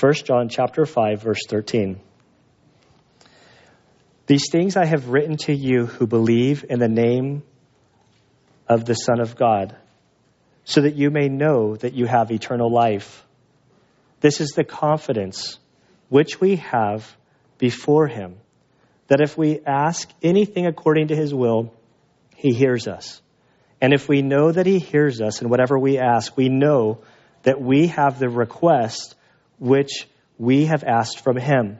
1 John chapter 5, verse 13. These things I have written to you who believe in the name of the Son of God, so that you may know that you have eternal life. This is the confidence which we have before him, that if we ask anything according to his will, he hears us. And if we know that he hears us in whatever we ask, we know that we have the request which we have asked from him.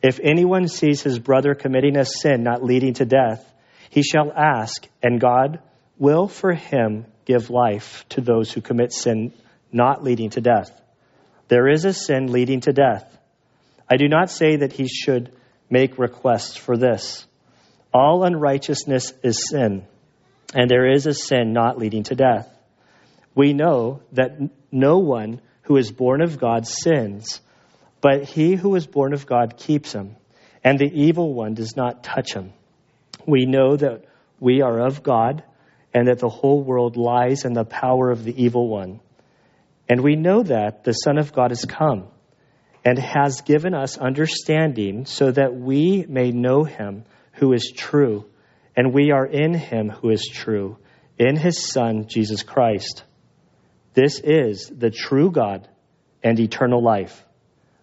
If anyone sees his brother committing a sin not leading to death, he shall ask, and God will for him give life to those who commit sin not leading to death. There is a sin leading to death. I do not say that he should make requests for this. All unrighteousness is sin, and there is a sin not leading to death. We know that no one who is born of God sins, but he who is born of God keeps him, and the evil one does not touch him. We know that we are of God, and that the whole world lies in the power of the evil one. And we know that the Son of God has come and has given us understanding, so that we may know him who is true, and we are in him who is true, in his Son, Jesus Christ. This is the true God and eternal life.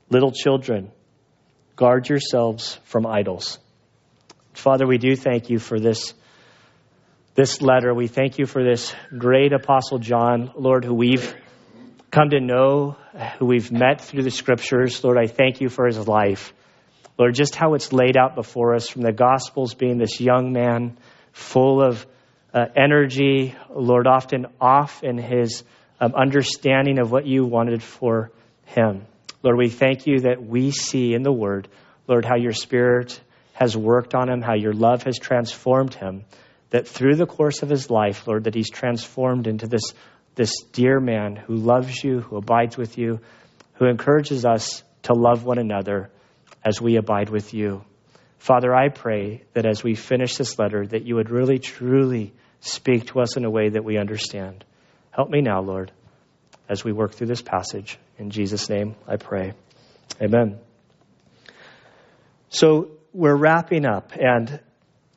Little children, guard yourselves from idols. Father, we do thank you for this letter. We thank you for this great Apostle John, Lord, who we've come to know, who we've met through the scriptures. Lord, I thank you for his life. Lord, just how it's laid out before us, from the Gospels being this young man full of energy, Lord, often off in his understanding of what you wanted for him. Lord, we thank you that we see in the Word, Lord, how your Spirit has worked on him, how your love has transformed him, that through the course of his life, Lord, that he's transformed into this dear man who loves you, who abides with you, who encourages us to love one another as we abide with you. Father, I pray that as we finish this letter, that you would really, truly speak to us in a way that we understand. Help me now, Lord, as we work through this passage. In Jesus' name, I pray. Amen. So we're wrapping up, and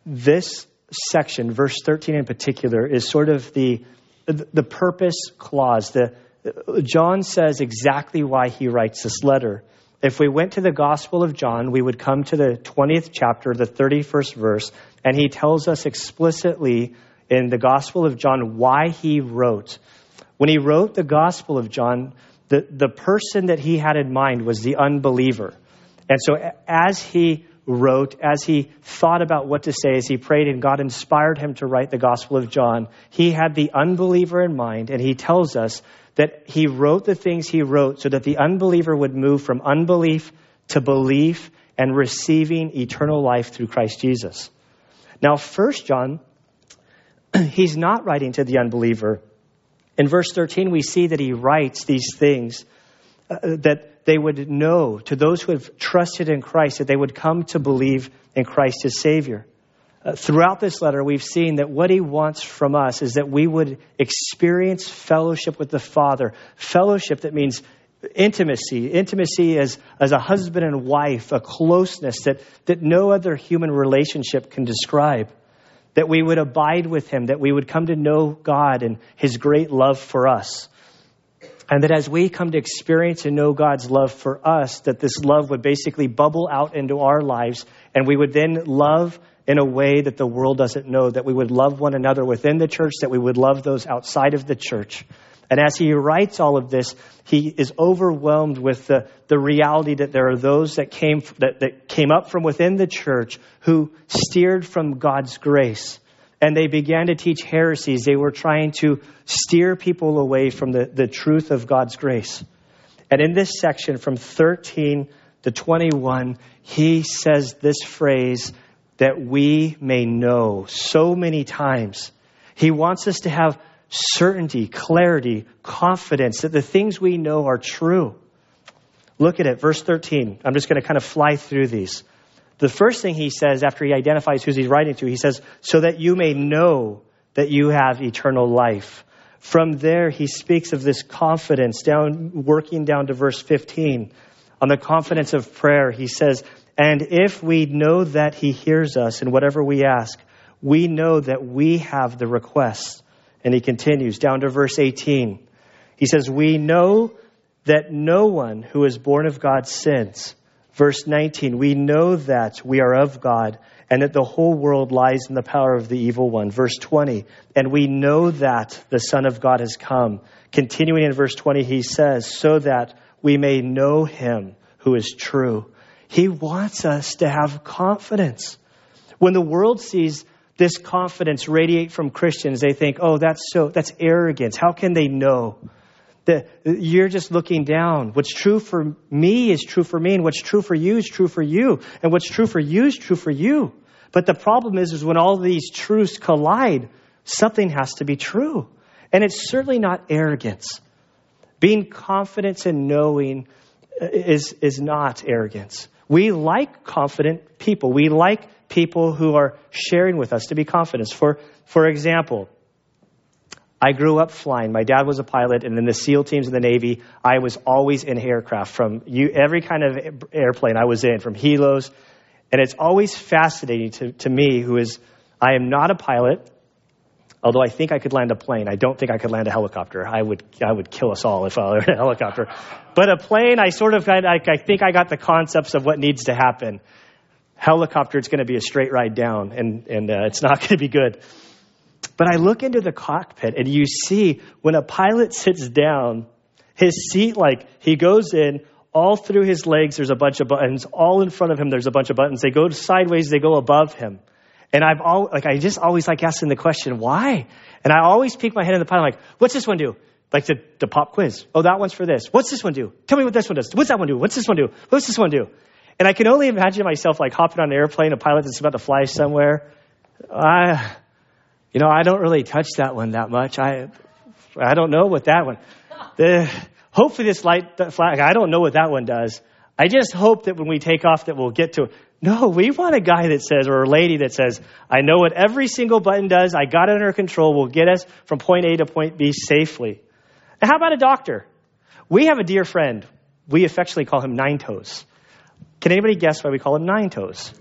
this section, verse 13 in particular, is sort of the purpose clause. John says exactly why he writes this letter. If we went to the Gospel of John, we would come to the 20th chapter, the 31st verse, and he tells us explicitly in the Gospel of John why he wrote. When he wrote the Gospel of John, the person that he had in mind was the unbeliever. And so as he wrote, as he thought about what to say, as he prayed and God inspired him to write the Gospel of John, he had the unbeliever in mind, and he tells us that he wrote the things he wrote so that the unbeliever would move from unbelief to belief and receiving eternal life through Christ Jesus. Now, 1 John, he's not writing to the unbeliever. In verse 13, we see that he writes these things that they would know, to those who have trusted in Christ, that they would come to believe in Christ as Savior. Throughout this letter, we've seen that what he wants from us is that we would experience fellowship with the Father. Fellowship that means intimacy. Intimacy as a husband and wife, a closeness that no other human relationship can describe. That we would abide with him, that we would come to know God and his great love for us. And that as we come to experience and know God's love for us, that this love would basically bubble out into our lives, and we would then love in a way that the world doesn't know, that we would love one another within the church, that we would love those outside of the church. And as he writes all of this, he is overwhelmed with the reality that there are those that came up from within the church who steered from God's grace. And they began to teach heresies. They were trying to steer people away from the truth of God's grace. And in this section, from 13 to 21, he says this phrase, that we may know, so many times. He wants us to have certainty, clarity, confidence that the things we know are true. Look at it, verse 13. I'm just going to kind of fly through these. The first thing he says after he identifies who he's writing to, he says, so that you may know that you have eternal life. From there, he speaks of this confidence, working down to verse 15. On the confidence of prayer, he says, and if we know that he hears us in whatever we ask, we know that we have the request. And he continues down to verse 18. He says, we know that no one who is born of God sins. Verse 19, we know that we are of God and that the whole world lies in the power of the evil one. Verse 20, and we know that the Son of God has come. Continuing in verse 20, he says, so that we may know him who is true. He wants us to have confidence. When the world sees this confidence radiate from Christians, they think, oh, that's arrogance. How can they know? You're just looking down. What's true for me is true for me, and what's true for you is true for you, and what's true for you is true for you. But the problem is when all these truths collide, something has to be true. And it's certainly not arrogance. Being confident in knowing is not arrogance. We like confident people. We like people who are sharing with us to be confident. For example, I grew up flying. My dad was a pilot, and in the SEAL teams in the Navy, I was always in aircraft from every kind of airplane I was in, from helos. And it's always fascinating to me, I am not a pilot, although I think I could land a plane. I don't think I could land a helicopter. I would kill us all if I were in a helicopter. But a plane, I think I got the concepts of what needs to happen. Helicopter, it's going to be a straight ride down, and it's not going to be good. But I look into the cockpit, and you see when a pilot sits down, his seat, he goes in, all through his legs, there's a bunch of buttons. All in front of him, there's a bunch of buttons. They go sideways, they go above him. And I just always like asking the question, why? And I always peek my head in the pilot, what's this one do? Like the pop quiz. Oh, that one's for this. What's this one do? Tell me what this one does. What's that one do? What's this one do? What's this one do? And I can only imagine myself hopping on an airplane, a pilot that's about to fly somewhere. I don't really touch that one that much. I don't know what that one. Hopefully this light flag, I don't know what that one does. I just hope that when we take off that we'll get to it. No, we want a guy that says, or a lady that says, I know what every single button does. I got it under control. Will get us from point A to point B safely. And how about a doctor? We have a dear friend. We affectionately call him Nine Toes. Can anybody guess why we call him Nine Toes?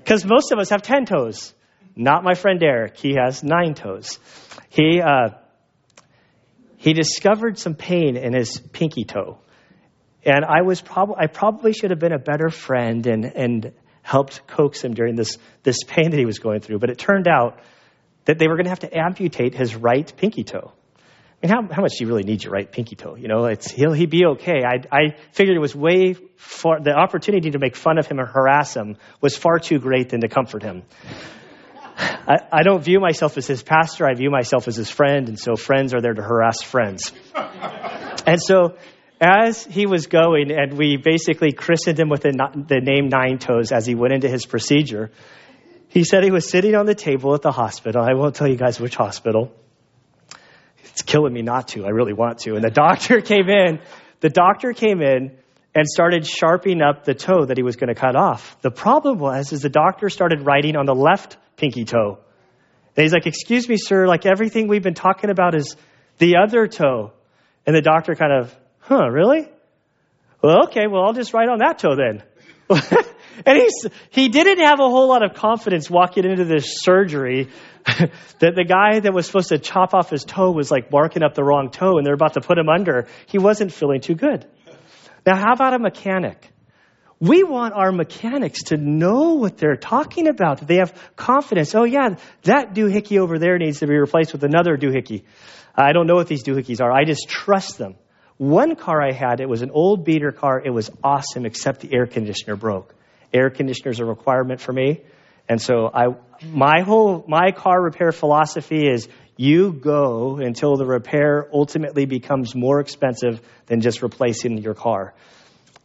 Because most of us have 10 toes. Not my friend Eric. He has 9 toes. He discovered some pain in his pinky toe. And I probably should have been a better friend and helped coax him during this pain that he was going through. But it turned out that they were going to have to amputate his right pinky toe. I mean, how much do you really need your right pinky toe? He'll be okay. I figured it was way far. The opportunity to make fun of him or harass him was far too great than to comfort him. I don't view myself as his pastor. I view myself as his friend. And so friends are there to harass friends. And so as he was going, and we basically christened him with the name Nine Toes as he went into his procedure, he said he was sitting on the table at the hospital. I won't tell you guys which hospital. It's killing me not to. I really want to. And the doctor came in. The doctor came in and started sharpening up the toe that he was going to cut off. The problem was the doctor started writing on the left pinky toe. And he's like, excuse me, sir, everything we've been talking about is the other toe. And the doctor kind of, really? Well, okay, I'll just write on that toe then. And he didn't have a whole lot of confidence walking into this surgery that the guy that was supposed to chop off his toe was marking up the wrong toe and they're about to put him under. He wasn't feeling too good. Now, how about a mechanic? We want our mechanics to know what they're talking about, that they have confidence. Oh, yeah, that doohickey over there needs to be replaced with another doohickey. I don't know what these doohickeys are. I just trust them. One car I had, it was an old beater car. It was awesome, except the air conditioner broke. Air conditioner is a requirement for me. And so my car repair philosophy is you go until the repair ultimately becomes more expensive than just replacing your car.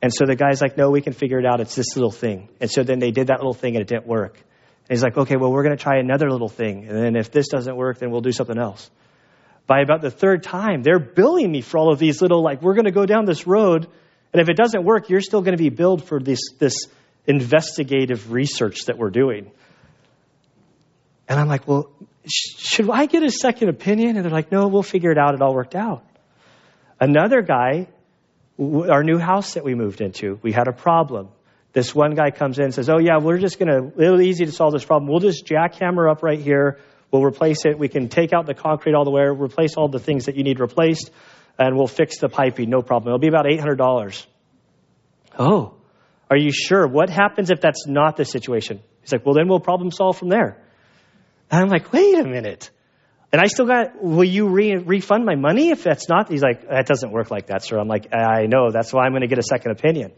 And so the guy's like, no, we can figure it out. It's this little thing. And so then they did that little thing and it didn't work. And he's like, okay, we're going to try another little thing. And then if this doesn't work, then we'll do something else. By about the third time, they're billing me for all of these little, we're going to go down this road. And if it doesn't work, you're still going to be billed for this investigative research that we're doing. And I'm like, well, should I get a second opinion? And they're like, no, we'll figure it out. It all worked out. Another guy our new house that we moved into, we had a problem. This one guy comes in and says, oh, yeah, we're just going to, it'll be easy to solve this problem. We'll just jackhammer up right here. We'll replace it. We can take out the concrete all the way, replace all the things that you need replaced, and we'll fix the piping, no problem. It'll be about $800. Oh, are you sure? What happens if that's not the situation? He's like, well, then we'll problem solve from there. And I'm like, wait a minute. And I still got, will you refund my money if that's not? He's like, that doesn't work like that, sir. I'm like, I know. That's why I'm going to get a second opinion.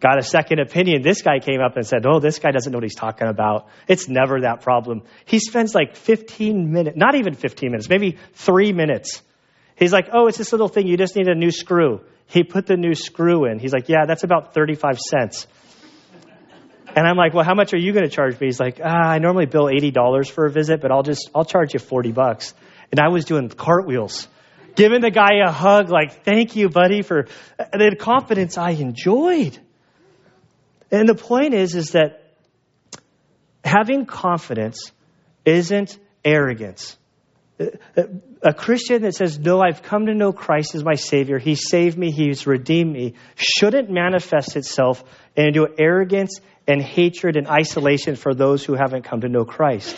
Got a second opinion. This guy came up and said, oh, this guy doesn't know what he's talking about. It's never that problem. He spends like 15 minutes, not even 15 minutes, maybe 3 minutes. He's like, oh, it's this little thing. You just need a new screw. He put the new screw in. He's like, yeah, that's about 35 cents. And I'm like, well, how much are you going to charge me? He's like, I normally bill $80 for a visit, but I'll charge you $40. And I was doing cartwheels, giving the guy a hug, like, thank you, buddy, for the confidence I enjoyed. And the point is that having confidence isn't arrogance. A Christian that says, no, I've come to know Christ as my Savior. He saved me. He's redeemed me. Shouldn't manifest itself into arrogance and hatred and isolation for those who haven't come to know Christ.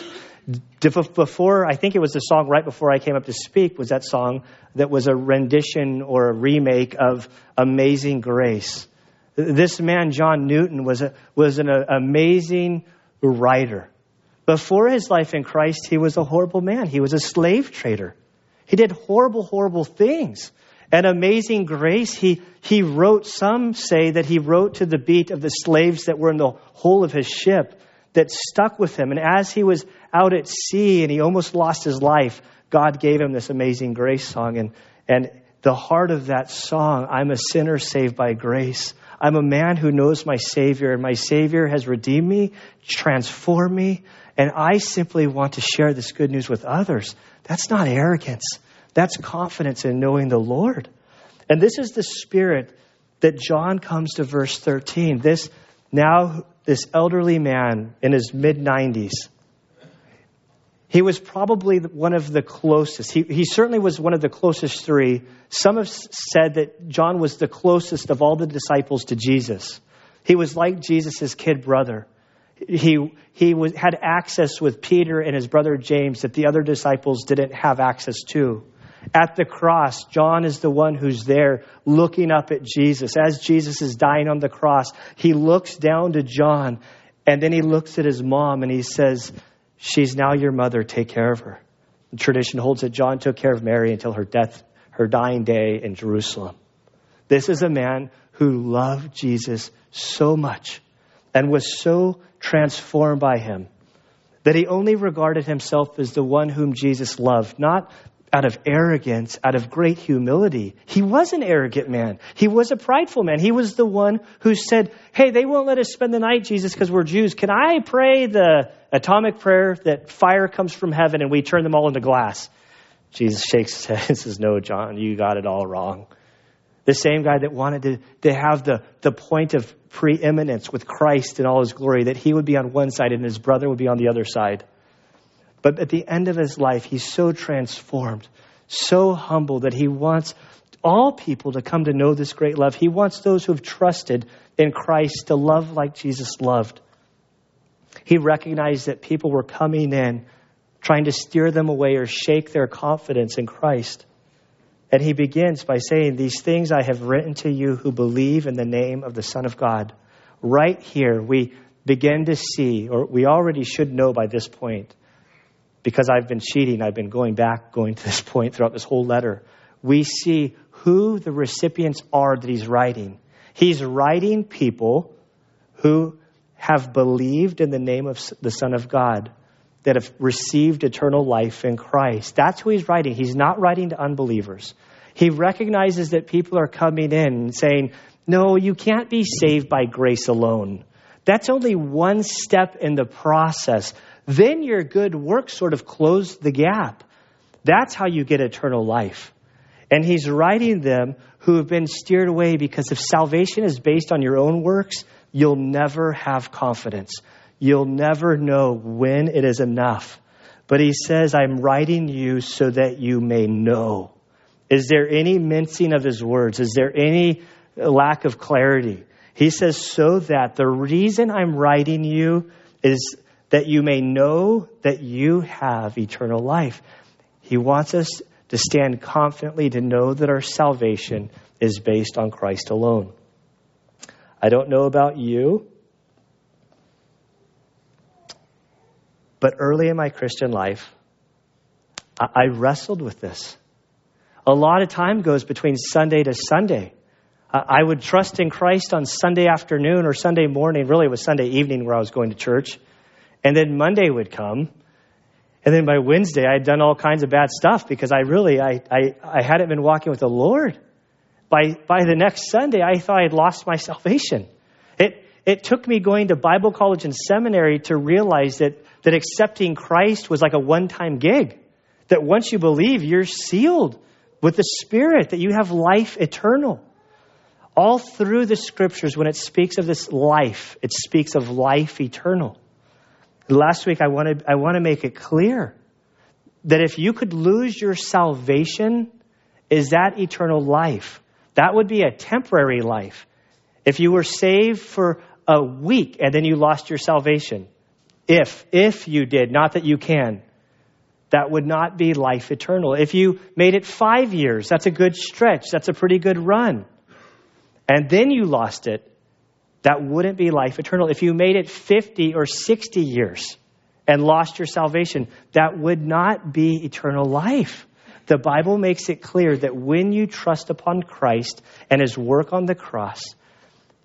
Before, I think it was the song right before I came up to speak, was that song that was a rendition or a remake of Amazing Grace. This man, John Newton, was an amazing writer. Before his life in Christ, he was a horrible man. He was a slave trader. He did horrible, horrible things. And Amazing Grace, he wrote, some say that he wrote to the beat of the slaves that were in the hull of his ship that stuck with him. And as he was out at sea and he almost lost his life, God gave him this Amazing Grace song. And the heart of that song, I'm a sinner saved by grace. I'm a man who knows my Savior, and my Savior has redeemed me, transformed me, and I simply want to share this good news with others. That's not arrogance. That's confidence in knowing the Lord. And this is the spirit that John comes to verse 13. This elderly man in his mid-90s, he was probably one of the closest. He certainly was one of the closest three. Some have said that John was the closest of all the disciples to Jesus. He was like Jesus' kid brother. He had access with Peter and his brother James that the other disciples didn't have access to. At the cross, John is the one who's there looking up at Jesus. As Jesus is dying on the cross, he looks down to John, and then he looks at his mom and he says, she's now your mother. Take care of her. The tradition holds that John took care of Mary until her death, her dying day in Jerusalem. This is a man who loved Jesus so much and was so transformed by him that he only regarded himself as the one whom Jesus loved, not out of arrogance, out of great humility. He was an arrogant man. He was a prideful man. He was the one who said, hey, they won't let us spend the night, Jesus, because we're Jews. Can I pray the atomic prayer that fire comes from heaven and we turn them all into glass? Jesus shakes his head and says, no, John, you got it all wrong. The same guy that wanted to have the point of preeminence with Christ in all his glory, that he would be on one side and his brother would be on the other side. But at the end of his life, he's so transformed, so humble that he wants all people to come to know this great love. He wants those who have trusted in Christ to love like Jesus loved. He recognized that people were coming in, trying to steer them away or shake their confidence in Christ. And he begins by saying, these things I have written to you who believe in the name of the Son of God. Right here, we begin to see, or we already should know by this point, because I've been cheating, I've been going to this point throughout this whole letter. We see who the recipients are that he's writing. He's writing people who have believed in the name of the Son of God, that have received eternal life in Christ. That's who he's writing. He's not writing to unbelievers. He recognizes that people are coming in and saying, no, you can't be saved by grace alone. That's only one step in the process. Then your good works sort of close the gap. That's how you get eternal life. And he's writing them who have been steered away, because if salvation is based on your own works, you'll never have confidence. You'll never know when it is enough. But he says, I'm writing you so that you may know. Is there any mincing of his words? Is there any lack of clarity. He says, so that the reason I'm writing you is that you may know that you have eternal life. He wants us to stand confidently to know that our salvation is based on Christ alone. I don't know about you, but early in my Christian life, I wrestled with this. A lot of time goes between Sunday to Sunday. I would trust in Christ on Sunday afternoon or Sunday morning. Really, it was Sunday evening where I was going to church. And then Monday would come. And then by Wednesday, I had done all kinds of bad stuff because I hadn't been walking with the Lord. By the next Sunday, I thought I'd lost my salvation. It took me going to Bible college and seminary to realize that accepting Christ was like a one-time gig. That once you believe, you're sealed with the Spirit, that you have life eternal. All through the Scriptures, when it speaks of this life, it speaks of life eternal. Last week, I want to make it clear that if you could lose your salvation, is that eternal life? That would be a temporary life. If you were saved for a week and then you lost your salvation, if you did, not that you can, that would not be life eternal. If you made it 5 years, that's a good stretch. That's a pretty good run. And then you lost it, that wouldn't be life eternal. If you made it 50 or 60 years and lost your salvation, that would not be eternal life. The Bible makes it clear that when you trust upon Christ and his work on the cross,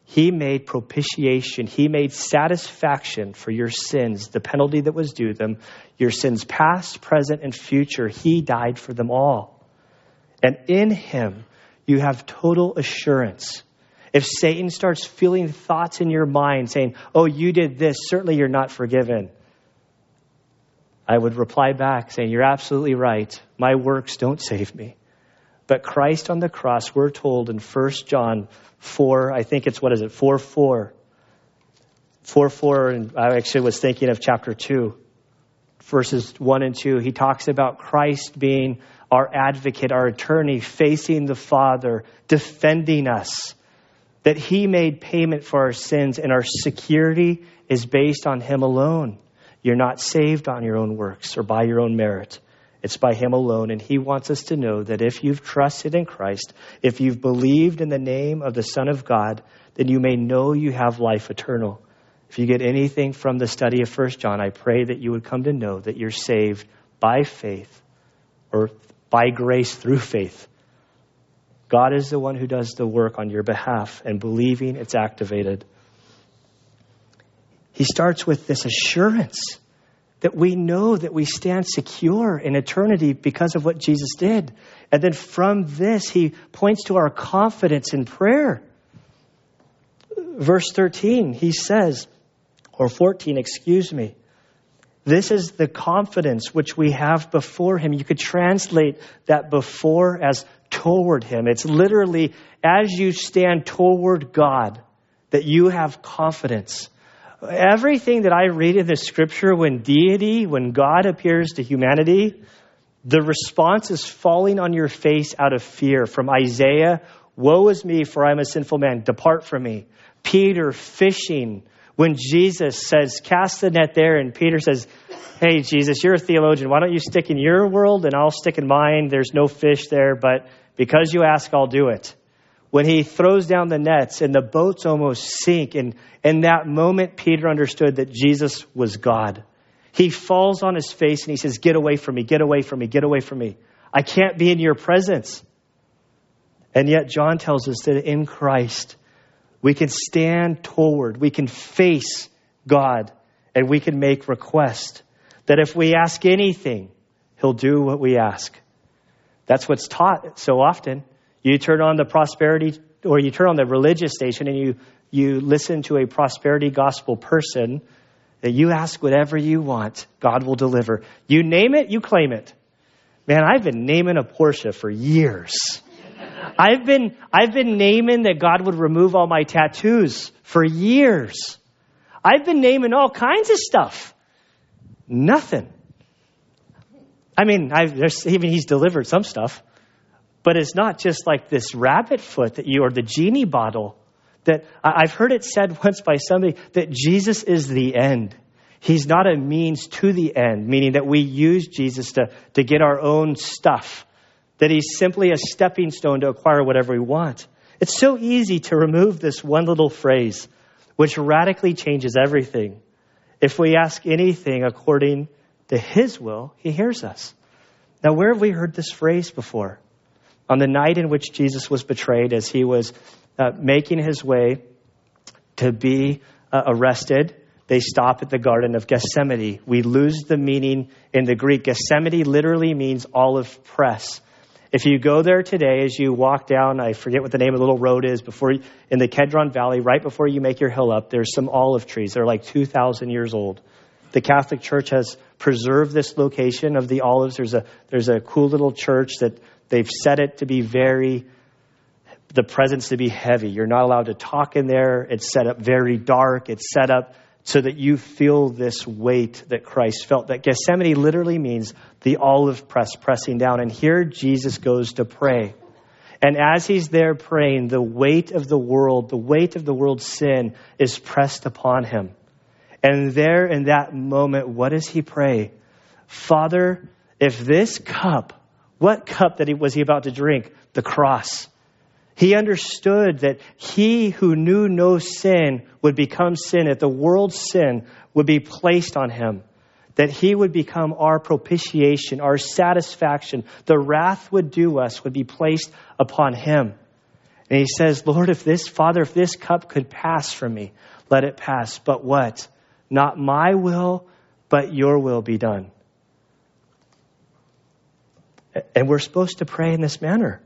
he made propitiation, he made satisfaction for your sins, the penalty that was due them, your sins past, present, and future. He died for them all. And in him, you have total assurance. If Satan starts feeling thoughts in your mind saying, oh, you did this, certainly you're not forgiven, I would reply back saying, you're absolutely right. My works don't save me. But Christ on the cross, we're told in 1 John 4, I think it's, 4:4, and I actually was thinking of chapter 2, verses 1 and 2. He talks about Christ being our advocate, our attorney, facing the Father, defending us, that he made payment for our sins, and our security is based on him alone. You're not saved on your own works or by your own merit. It's by him alone, and he wants us to know that if you've trusted in Christ, if you've believed in the name of the Son of God, then you may know you have life eternal. If you get anything from the study of 1 John, I pray that you would come to know that you're saved by faith, or by grace through faith. God is the one who does the work on your behalf, and believing, it's activated. He starts with this assurance that we know that we stand secure in eternity because of what Jesus did. And then from this, he points to our confidence in prayer. Verse 13, he says, or 14, excuse me, this is the confidence which we have before him. You could translate that before as toward him. It's literally as you stand toward God that you have confidence. Everything that I read in the Scripture, when God appears to humanity, the response is falling on your face out of fear. From Isaiah, woe is me, for I am a sinful man. Depart from me. Peter fishing. When Jesus says, cast the net there, and Peter says, hey, Jesus, you're a theologian. Why don't you stick in your world and I'll stick in mine? There's no fish there, but because you ask, I'll do it. When he throws down the nets and the boats almost sink, and in that moment, Peter understood that Jesus was God. He falls on his face and he says, get away from me, get away from me, get away from me. I can't be in your presence. And yet John tells us that in Christ, we can stand toward, we can face God, and we can make request that if we ask anything, he'll do what we ask. That's what's taught so often. You turn on the prosperity, or you turn on the religious station, and you listen to a prosperity gospel person that you ask whatever you want, God will deliver. You name it, you claim it. Man, I've been naming a Porsche for years. I've been naming that God would remove all my tattoos for years. I've been naming all kinds of stuff. Nothing. I mean, he's delivered some stuff. But it's not just like this rabbit foot that you, or the genie bottle, that I've heard it said once by somebody that Jesus is the end. He's not a means to the end, meaning that we use Jesus to get our own stuff, that he's simply a stepping stone to acquire whatever we want. It's so easy to remove this one little phrase, which radically changes everything. If we ask anything according to his will, he hears us. Now, where have we heard this phrase before? On the night in which Jesus was betrayed, as he was making his way to be arrested, they stop at the Garden of Gethsemane. We lose the meaning in the Greek. Gethsemane literally means olive press. If you go there today, as you walk down, I forget what the name of the little road is, in the Kedron Valley, right before you make your hill up, there's some olive trees. They're like 2,000 years old. The Catholic Church has preserved this location of the olives. There's a cool little church that they've set it to be the presence to be heavy. You're not allowed to talk in there. It's set up very dark. It's set up so that you feel this weight that Christ felt. That Gethsemane literally means the olive press, pressing down. And here Jesus goes to pray. And as he's there praying, the weight of the world's sin is pressed upon him. And there in that moment, what does he pray? Father, if this cup, what cup was he about to drink? The cross. He understood that he who knew no sin would become sin, that the world's sin would be placed on him, that he would become our propitiation, our satisfaction. The wrath would due us would be placed upon him. And he says, Lord, if this cup could pass from me, let it pass. But what? Not my will, but your will be done. And we're supposed to pray in this manner.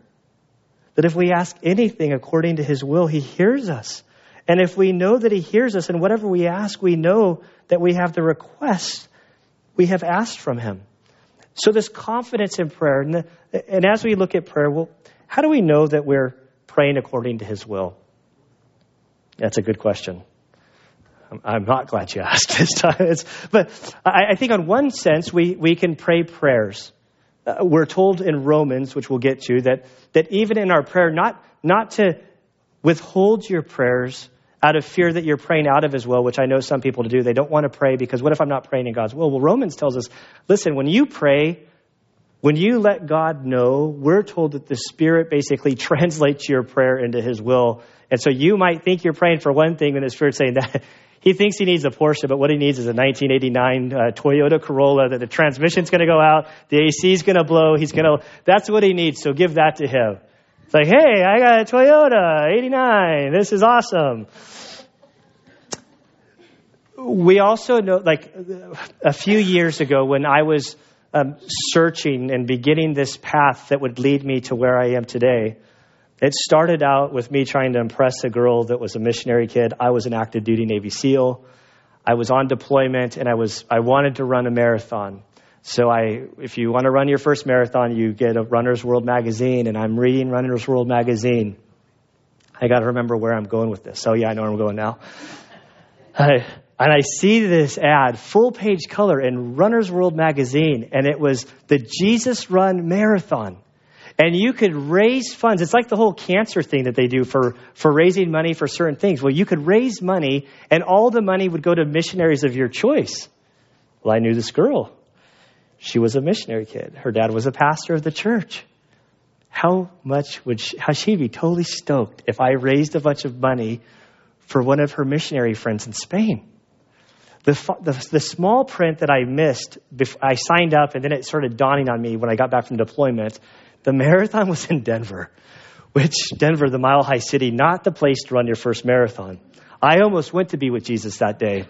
That if we ask anything according to his will, he hears us. And if we know that he hears us, and whatever we ask, we know that we have the request we have asked from him. So this confidence in prayer, and as we look at prayer, well, how do we know that we're praying according to his will? That's a good question. I'm not glad you asked this time. But I think on one sense, we can pray prayers. We're told in Romans, which we'll get to, that even in our prayer, not to withhold your prayers out of fear that you're praying out of his will, which I know some people do. They don't want to pray because what if I'm not praying in God's will? Well, Romans tells us, listen, when you pray, when you let God know, we're told that the Spirit basically translates your prayer into his will. And so you might think you're praying for one thing and the Spirit's saying that. He thinks he needs a Porsche, but what he needs is a 1989 Toyota Corolla that the transmission's going to go out, the AC's going to blow, that's what he needs, so give that to him. It's like, hey, I got a Toyota, 89, this is awesome. We also know, like a few years ago when I was searching and beginning this path that would lead me to where I am today, it started out with me trying to impress a girl that was a missionary kid. I was an active duty Navy SEAL. I was on deployment, and I wanted to run a marathon. So if you want to run your first marathon, you get a Runner's World magazine, and I'm reading Runner's World magazine. I got to remember where I'm going with this. Oh, yeah, I know where I'm going now. And I see this ad, full-page color in Runner's World magazine, and it was the Jesus Run Marathon. And you could raise funds. It's like the whole cancer thing that they do for raising money for certain things. Well, you could raise money, and all the money would go to missionaries of your choice. Well, I knew this girl. She was a missionary kid. Her dad was a pastor of the church. How she'd be totally stoked if I raised a bunch of money for one of her missionary friends in Spain. The small print that I missed, I signed up, and then it started dawning on me when I got back from deployment. The marathon was in Denver, the Mile High City, not the place to run your first marathon. I almost went to be with Jesus that day.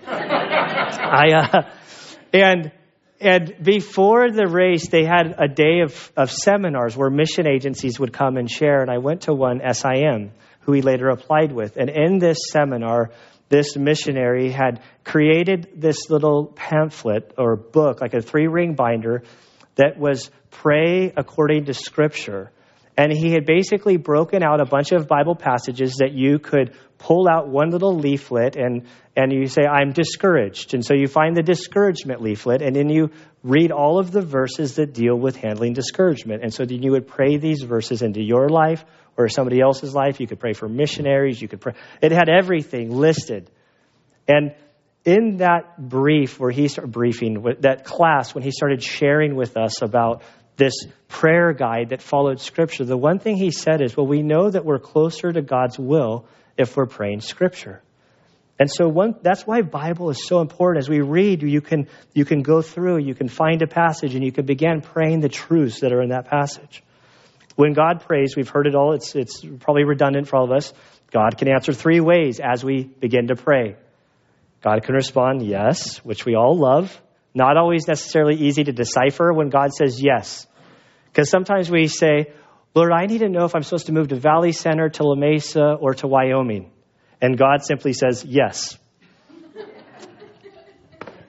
And before the race, they had a day of seminars where mission agencies would come and share. And I went to one, SIM, who he later applied with. And in this seminar, this missionary had created this little pamphlet or book, like a 3-ring binder, that was pray according to Scripture. And he had basically broken out a bunch of Bible passages that you could pull out one little leaflet and you say, I'm discouraged. And so you find the discouragement leaflet, and then you read all of the verses that deal with handling discouragement. And so then you would pray these verses into your life or somebody else's life. You could pray for missionaries. You could pray. It had everything listed. And in that brief where he started briefing, that class, when he started sharing with us about this prayer guide that followed Scripture, the one thing he said is, well, we know that we're closer to God's will if we're praying Scripture. And so that's why Bible is so important. As we read, you can go through, you can find a passage, and you can begin praying the truths that are in that passage. When God prays, we've heard it all. It's probably redundant for all of us. God can answer three ways as we begin to pray. God can respond, yes, which we all love. Not always necessarily easy to decipher when God says yes. Because sometimes we say, Lord, I need to know if I'm supposed to move to Valley Center, to La Mesa, or to Wyoming. And God simply says, yes.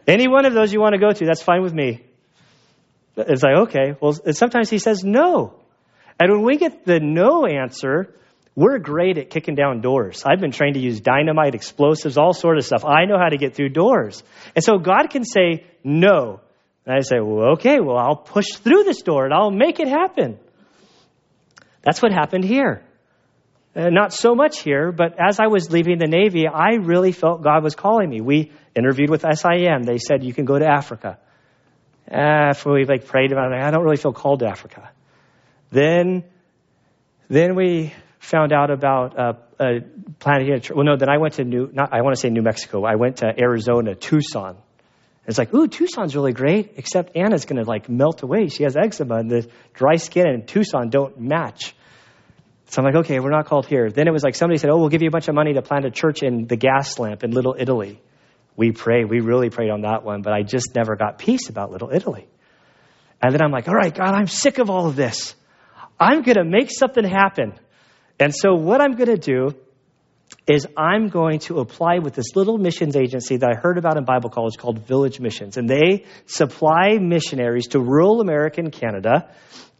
Any one of those you want to go to, that's fine with me. It's like, okay. Well, sometimes he says no. And when we get the no answer, we're great at kicking down doors. I've been trained to use dynamite, explosives, all sort of stuff. I know how to get through doors. And so God can say no. And I say, well, okay, well, I'll push through this door and I'll make it happen. That's what happened here. Not so much here, but as I was leaving the Navy, I really felt God was calling me. We interviewed with SIM. They said, you can go to Africa. After we prayed about it, I don't really feel called to Africa. Then we found out about planting a church. Well, no, then I went to New Mexico. I went to Arizona, Tucson. It's like, ooh, Tucson's really great, except Anna's going to melt away. She has eczema, and the dry skin and Tucson don't match. So I'm like, okay, we're not called here. Then it was somebody said, oh, we'll give you a bunch of money to plant a church in the Gaslamp in Little Italy. We really prayed on that one, but I just never got peace about Little Italy. And then I'm like, all right, God, I'm sick of all of this. I'm going to make something happen. And so what I'm going to do is I'm going to apply with this little missions agency that I heard about in Bible college called Village Missions. And they supply missionaries to rural America and Canada.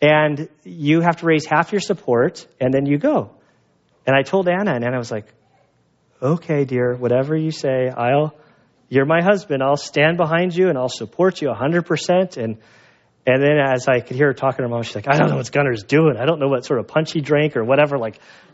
And you have to raise half your support, and then you go. And I told Anna, and Anna was like, okay, dear, whatever you say, you're my husband. I'll stand behind you, and I'll support you 100%. And then as I could hear her talking to her mom, she's like, I don't know what Gunner's doing. I don't know what sort of punch he drank or whatever,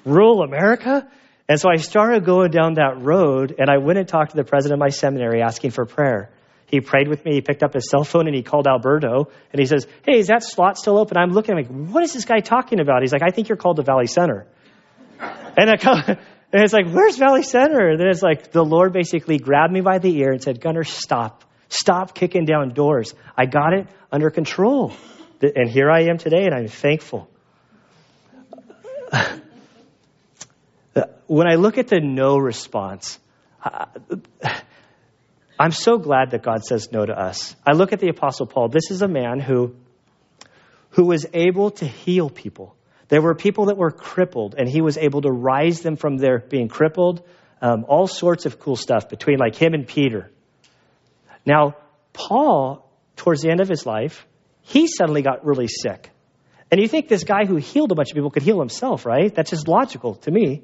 rural America. And so I started going down that road, and I went and talked to the president of my seminary asking for prayer. He prayed with me. He picked up his cell phone, and he called Alberto, and he says, hey, is that slot still open? I'm looking, what is this guy talking about? He's like, I think you're called to Valley Center. And it's like, where's Valley Center? And then it's like the Lord basically grabbed me by the ear and said, Gunner, stop. Stop kicking down doors. I got it under control. And here I am today, and I'm thankful. When I look at the no response, I'm so glad that God says no to us. I look at the Apostle Paul. This is a man who was able to heal people. There were people that were crippled, and he was able to rise them from their being crippled. All sorts of cool stuff between him and Peter. Now, Paul, towards the end of his life, he suddenly got really sick. And you think this guy who healed a bunch of people could heal himself, right? That's just logical to me.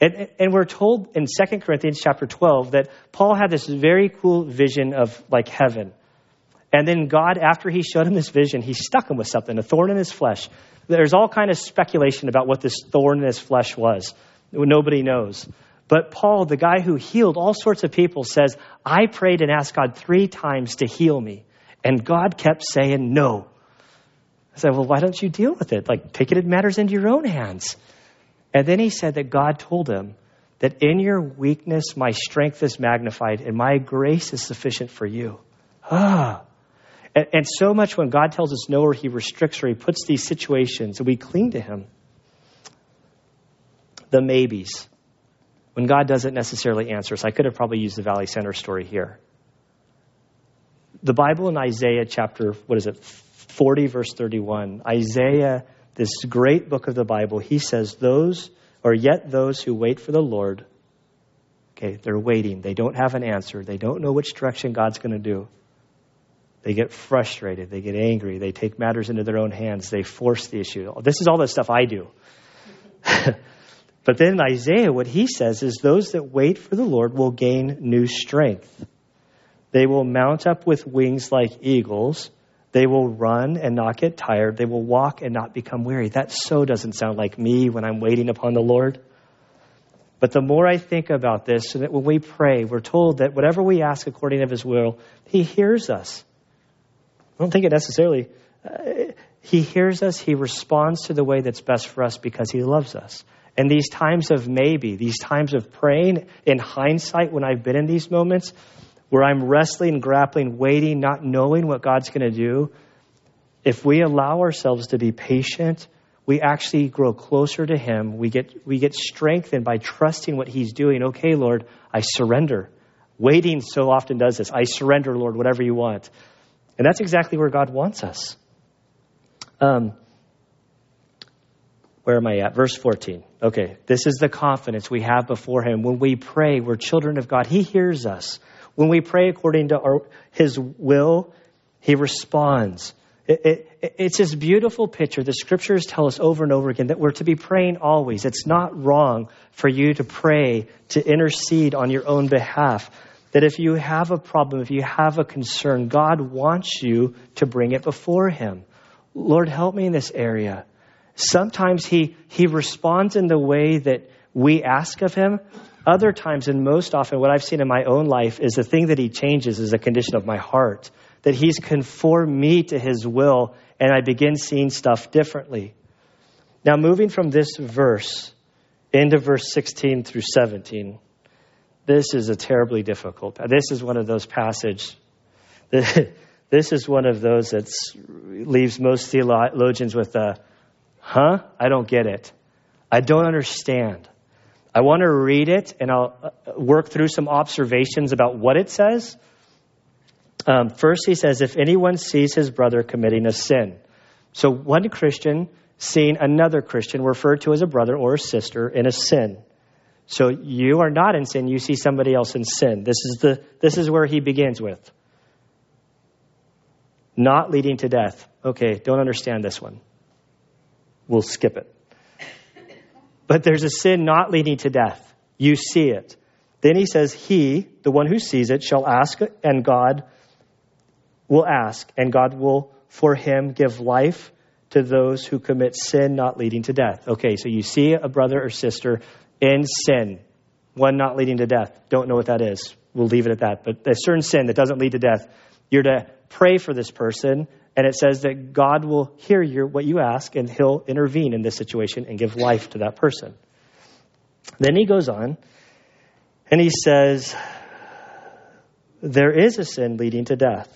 And we're told in 2 Corinthians chapter 12 that Paul had this very cool vision of heaven. And then God, after he showed him this vision, he stuck him with something, a thorn in his flesh. There's all kind of speculation about what this thorn in his flesh was. Nobody knows. But Paul, the guy who healed all sorts of people, says, I prayed and asked God 3 times to heal me. And God kept saying no. I said, well, why don't you deal with it? Take it in matters into your own hands. And then he said that God told him that in your weakness, my strength is magnified and my grace is sufficient for you. And so much when God tells us no, or he restricts, or he puts these situations, we cling to him. The maybes. When God doesn't necessarily answer us. I could have probably used the Valley Center story here. The Bible in Isaiah chapter, 40, verse 31. Isaiah, this great book of the Bible, he says, yet those who wait for the Lord, okay, they're waiting. They don't have an answer. They don't know which direction God's going to do. They get frustrated. They get angry. They take matters into their own hands. They force the issue. This is all the stuff I do. But then Isaiah, what he says is those that wait for the Lord will gain new strength. They will mount up with wings like eagles. They will run and not get tired. They will walk and not become weary. That so doesn't sound like me when I'm waiting upon the Lord. But the more I think about this, so that when we pray, we're told that whatever we ask according to his will, he hears us. I don't think it necessarily. He hears us. He responds to the way that's best for us because he loves us. And these times of maybe, these times of praying, in hindsight, when I've been in these moments where I'm wrestling, grappling, waiting, not knowing what God's going to do, if we allow ourselves to be patient, we actually grow closer to him. We get strengthened by trusting what he's doing. Okay, Lord, I surrender. Waiting so often does this. I surrender, Lord, whatever you want. And that's exactly where God wants us. Where am I at? Verse 14. Okay, this is the confidence we have before him. When we pray, we're children of God. He hears us. When we pray according to his will, he responds. It's this beautiful picture. The scriptures tell us over and over again that we're to be praying always. It's not wrong for you to pray, to intercede on your own behalf. That if you have a problem, if you have a concern, God wants you to bring it before him. Lord, help me in this area. Sometimes he responds in the way that we ask of him. Other times, and most often, what I've seen in my own life is the thing that he changes is a condition of my heart, that he's conformed me to his will, and I begin seeing stuff differently. Now, moving from this verse into verse 16 through 17, this is a terribly difficult. This is one of those passages. This is one of those that leaves most theologians with a, huh? I don't get it. I don't understand. I want to read it, and I'll work through some observations about what it says. First, he says, if anyone sees his brother committing a sin. So one Christian seeing another Christian referred to as a brother or a sister in a sin. So you are not in sin. You see somebody else in sin. This is where he begins with. Not leading to death. Okay, don't understand this one. We'll skip it. But there's a sin not leading to death. You see it. Then he says, he, the one who sees it, shall ask, and God will ask, and God will, for him, give life to those who commit sin not leading to death. Okay, so you see a brother or sister in sin, one not leading to death. Don't know what that is. We'll leave it at that. But a certain sin that doesn't lead to death, you're to pray for this person. And it says that God will hear what you ask, and he'll intervene in this situation and give life to that person. Then he goes on and he says, there is a sin leading to death.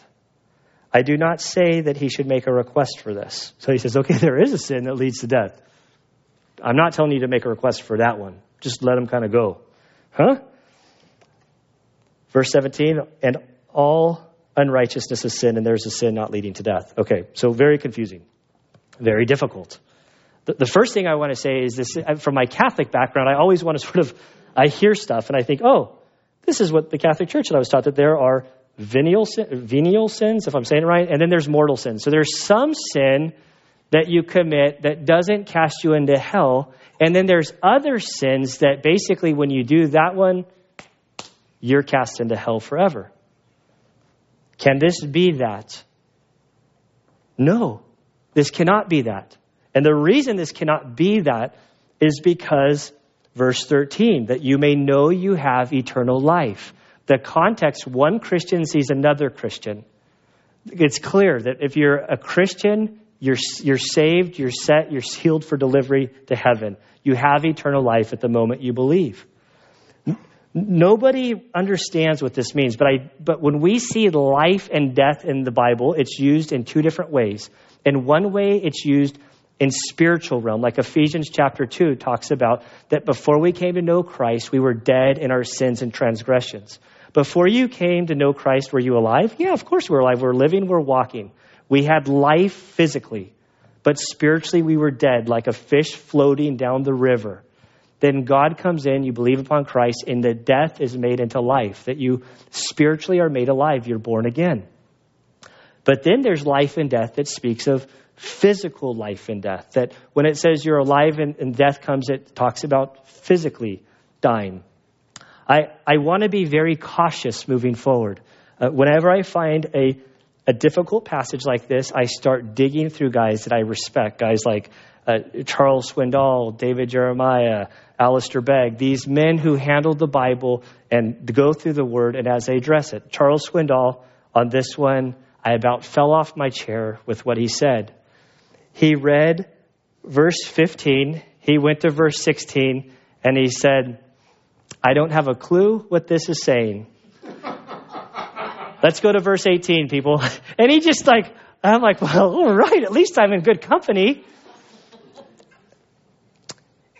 I do not say that he should make a request for this. So he says, okay, there is a sin that leads to death. I'm not telling you to make a request for that one. Just let him kind of go. Huh? Verse 17, and all unrighteousness is sin, and there's a sin not leading to death. Okay, so very confusing, very difficult. The first thing I want to say is this, from my Catholic background, I always want to I hear stuff and I think, oh, this is what the Catholic Church, that I was taught that there are venial sins, if I'm saying it right, and then there's mortal sins. So there's some sin that you commit that doesn't cast you into hell, and then there's other sins that basically when you do that one, you're cast into hell forever. Can this be that? No, this cannot be that. And the reason this cannot be that is because verse 13, that you may know you have eternal life. The context, one Christian sees another Christian. It's clear that if you're a Christian, you're saved, you're set, you're sealed for delivery to heaven. You have eternal life at the moment you believe. Nobody understands what this means, but when we see life and death in the Bible, it's used in two different ways. In one way, it's used in spiritual realm, like Ephesians chapter 2 talks about that before we came to know Christ, we were dead in our sins and transgressions. Before you came to know Christ, were you alive? Yeah, of course we're alive. We're living, we're walking. We had life physically, but spiritually we were dead, like a fish floating down the river. Then God comes in, you believe upon Christ, and the death is made into life, that you spiritually are made alive, you're born again. But then there's life and death that speaks of physical life and death. That when it says you're alive and death comes, it talks about physically dying. I want to be very cautious moving forward. Whenever I find a difficult passage like this, I start digging through guys that I respect. Guys like Charles Swindoll, David Jeremiah, Alistair Begg. These men who handled the Bible and go through the Word and as they address it. Charles Swindoll, on this one, I about fell off my chair with what he said. He read verse 15. He went to verse 16 and he said, I don't have a clue what this is saying. Let's go to verse 18, people. And he just like, I'm like, well, all right, at least I'm in good company.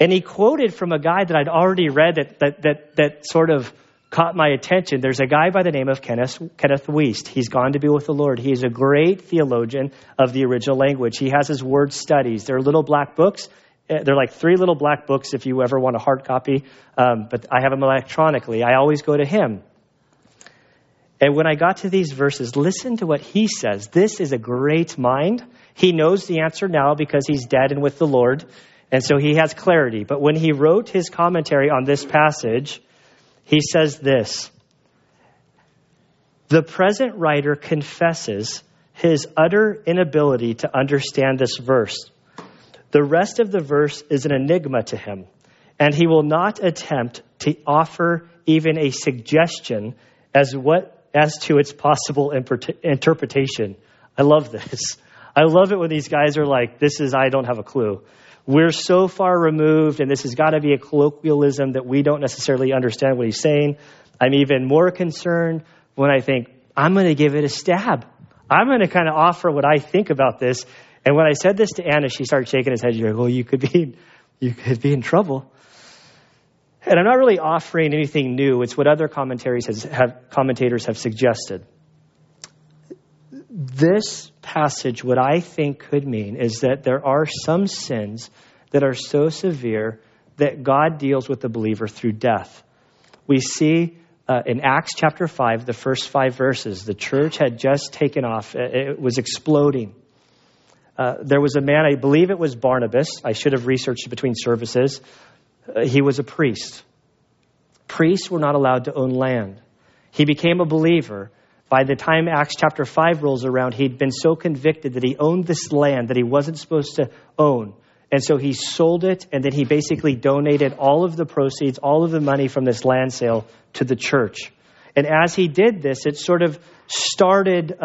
And he quoted from a guy that I'd already read that sort of caught my attention. There's a guy by the name of Kenneth Wiest. He's gone to be with the Lord. He is a great theologian of the original language. He has his word studies. They're little black books. They're like three little black books if you ever want a hard copy. But I have them electronically. I always go to him. And when I got to these verses, listen to what he says. This is a great mind. He knows the answer now because he's dead and with the Lord. And so he has clarity. But when he wrote his commentary on this passage, he says this. The present writer confesses his utter inability to understand this verse. The rest of the verse is an enigma to him, and he will not attempt to offer even a suggestion as to its possible interpretation. I love this. I love it when these guys are like, this is, I don't have a clue. We're so far removed, and this has got to be a colloquialism that we don't necessarily understand what he's saying. I'm even more concerned when I think, I'm going to give it a stab. I'm going to kind of offer what I think about this. And when I said this to Anna, she started shaking his head. She's like, well, you could be in trouble. And I'm not really offering anything new. It's what other commentators have suggested. This passage, what I think could mean is that there are some sins that are so severe that God deals with the believer through death. We see in Acts chapter 5, the first 5 verses, the church had just taken off. It was exploding. There was a man, I believe it was Barnabas. I should have researched between services. He was a priest. Priests were not allowed to own land. He became a believer. By the time Acts chapter 5 rolls around, he'd been so convicted that he owned this land that he wasn't supposed to own. And so he sold it, and then he basically donated all of the proceeds, all of the money from this land sale to the church. And as he did this, it sort of started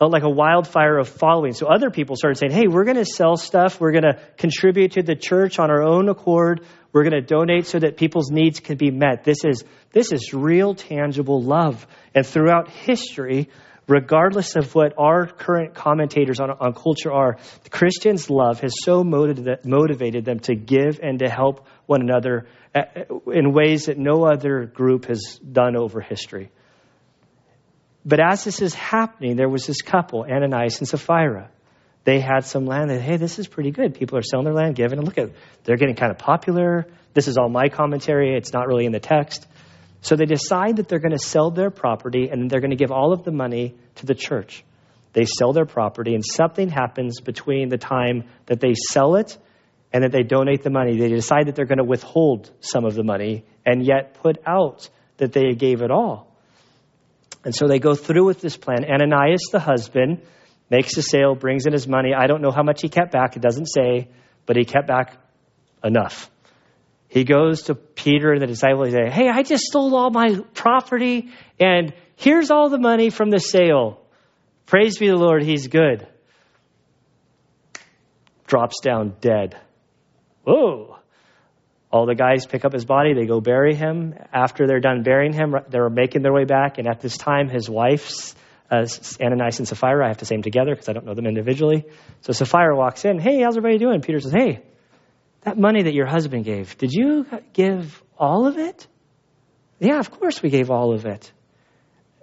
like a wildfire of following. So other people started saying, hey, we're going to sell stuff. We're going to contribute to the church on our own accord. We're going to donate so that people's needs can be met. This is real, tangible love. And throughout history, regardless of what our current commentators on culture are, Christians' love has so motivated them to give and to help one another in ways that no other group has done over history. But as this is happening, there was this couple, Ananias and Sapphira. They had some land that, hey, this is pretty good. People are selling their land, giving, and look at it. They're getting kind of popular. This is all my commentary. It's not really in the text. So they decide that they're going to sell their property and they're going to give all of the money to the church. They sell their property and something happens between the time that they sell it and that they donate the money. They decide that they're going to withhold some of the money and yet put out that they gave it all. And so they go through with this plan. Ananias, the husband, makes the sale, brings in his money. I don't know how much he kept back. It doesn't say, but he kept back enough. He goes to Peter and the disciples and says, hey, I just stole all my property, and here's all the money from the sale. Praise be the Lord, he's good. Drops down dead. Whoa. All the guys pick up his body. They go bury him. After they're done burying him, they're making their way back. And at this time, his wife's Ananias and Sapphira, I have to say them together because I don't know them individually. So Sapphira walks in. Hey, how's everybody doing? Peter says, hey, that money that your husband gave, did you give all of it? Yeah, of course we gave all of it.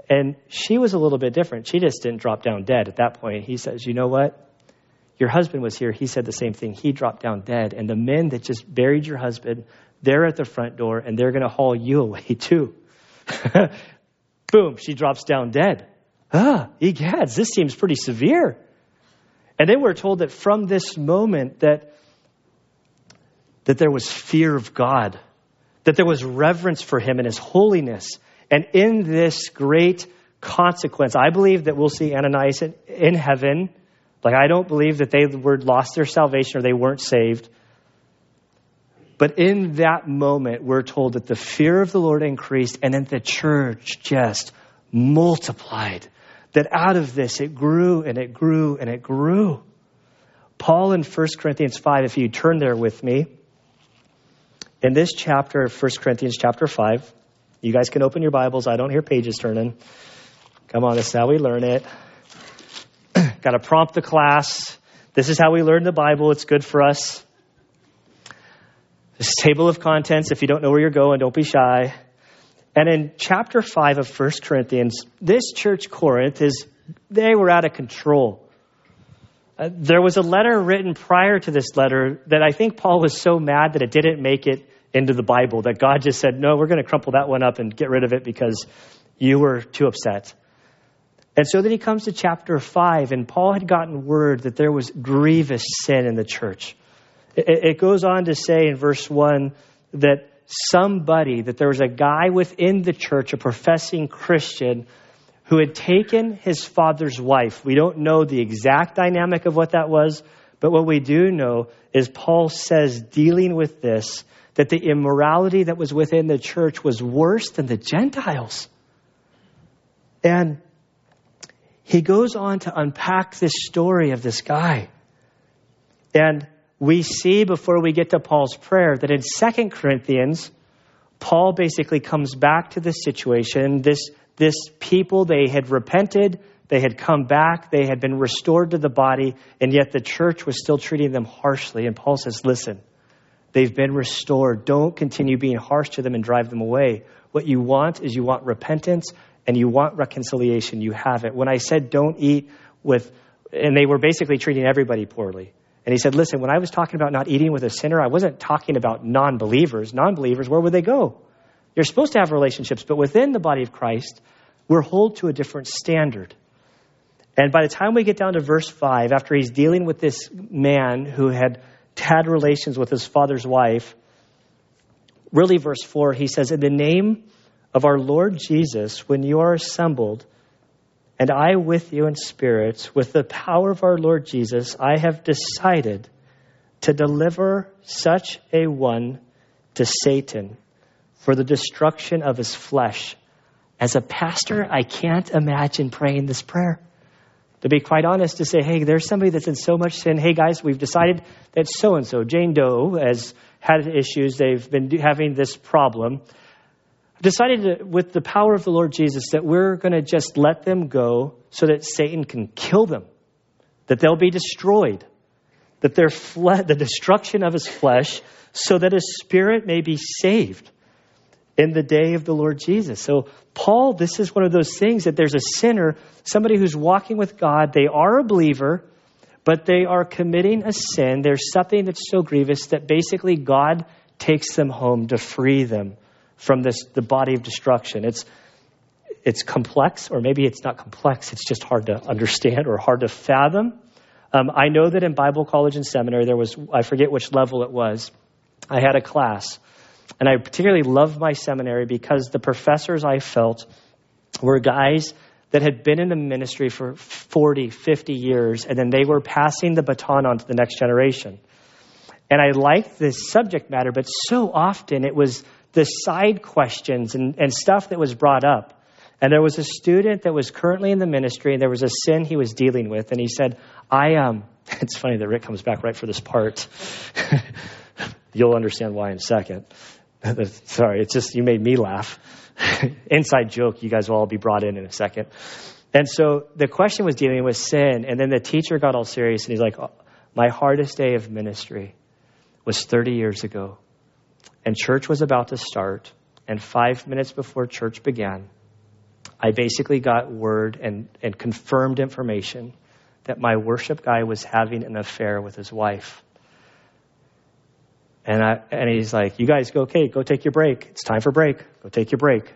And she was a little bit different. She just didn't drop down dead at that point. He says, you know what? Your husband was here. He said the same thing. He dropped down dead. And the men that just buried your husband, they're at the front door and they're going to haul you away too. Boom, she drops down dead. egads, this seems pretty severe. And then we're told that from this moment that there was fear of God, that there was reverence for him and his holiness. And in this great consequence, I believe that we'll see Ananias in heaven. Like, I don't believe that they were lost their salvation or they weren't saved. But in that moment, we're told that the fear of the Lord increased and that the church just multiplied. That out of this, it grew and it grew and it grew. Paul in 1 Corinthians 5, if you turn there with me, in this chapter, 1 Corinthians chapter 5, you guys can open your Bibles. I don't hear pages turning. Come on, this is how we learn it. Got to prompt the class. This is how we learn the Bible. It's good for us. This table of contents, if you don't know where you're going, don't be shy. And in chapter 5 of 1 Corinthians, this church, Corinth, they were out of control. There was a letter written prior to this letter that I think Paul was so mad that it didn't make it into the Bible, that God just said, no, we're going to crumple that one up and get rid of it because you were too upset. And so then he comes to chapter 5, and Paul had gotten word that there was grievous sin in the church. It goes on to say in verse 1 that that there was a guy within the church, a professing Christian, who had taken his father's wife. We don't know the exact dynamic of what that was, but what we do know is Paul says, dealing with this, that the immorality that was within the church was worse than the Gentiles. And he goes on to unpack this story of this guy. And we see before we get to Paul's prayer that in 2 Corinthians, Paul basically comes back to this situation. This people, they had repented, they had come back, they had been restored to the body, and yet the church was still treating them harshly. And Paul says, listen, they've been restored. Don't continue being harsh to them and drive them away. What you want is you want repentance and you want reconciliation. You have it. When I said don't eat with, and they were basically treating everybody poorly. And he said, listen, when I was talking about not eating with a sinner, I wasn't talking about non-believers. Non-believers, where would they go? You're supposed to have relationships, but within the body of Christ, we're held to a different standard. And by the time we get down to verse 5, after he's dealing with this man who had relations with his father's wife, really verse 4, he says, in the name of our Lord Jesus, when you are assembled, and I with you in spirit, with the power of our Lord Jesus, I have decided to deliver such a one to Satan for the destruction of his flesh. As a pastor, I can't imagine praying this prayer. To be quite honest, to say, hey, there's somebody that's in so much sin. Hey, guys, we've decided that so-and-so, Jane Doe, has had issues. They've been having this problem. Decided to, with the power of the Lord Jesus, that we're going to just let them go so that Satan can kill them, that they'll be destroyed, that the destruction of his flesh, so that his spirit may be saved in the day of the Lord Jesus. So Paul, this is one of those things that there's a sinner, somebody who's walking with God. They are a believer, but they are committing a sin. There's something that's so grievous that basically God takes them home to free them from this, the body of destruction. It's complex, or maybe it's not complex. It's just hard to understand or hard to fathom. I know that in Bible college and seminary, there was, I forget which level it was, I had a class. And I particularly loved my seminary because the professors, I felt, were guys that had been in the ministry for 40, 50 years, and then they were passing the baton on to the next generation. And I liked this subject matter, but so often it was the side questions and stuff that was brought up. And there was a student that was currently in the ministry, and there was a sin he was dealing with. And he said, it's funny that Rick comes back right for this part. You'll understand why in a second. Sorry, it's just, you made me laugh. Inside joke, you guys will all be brought in a second. And so the question was dealing with sin. And then the teacher got all serious and he's like, my hardest day of ministry was 30 years ago. And church was about to start. And 5 minutes before church began, I basically got word and confirmed information that my worship guy was having an affair with his wife. And he's like, you guys go, okay, go take your break. It's time for break. Go take your break.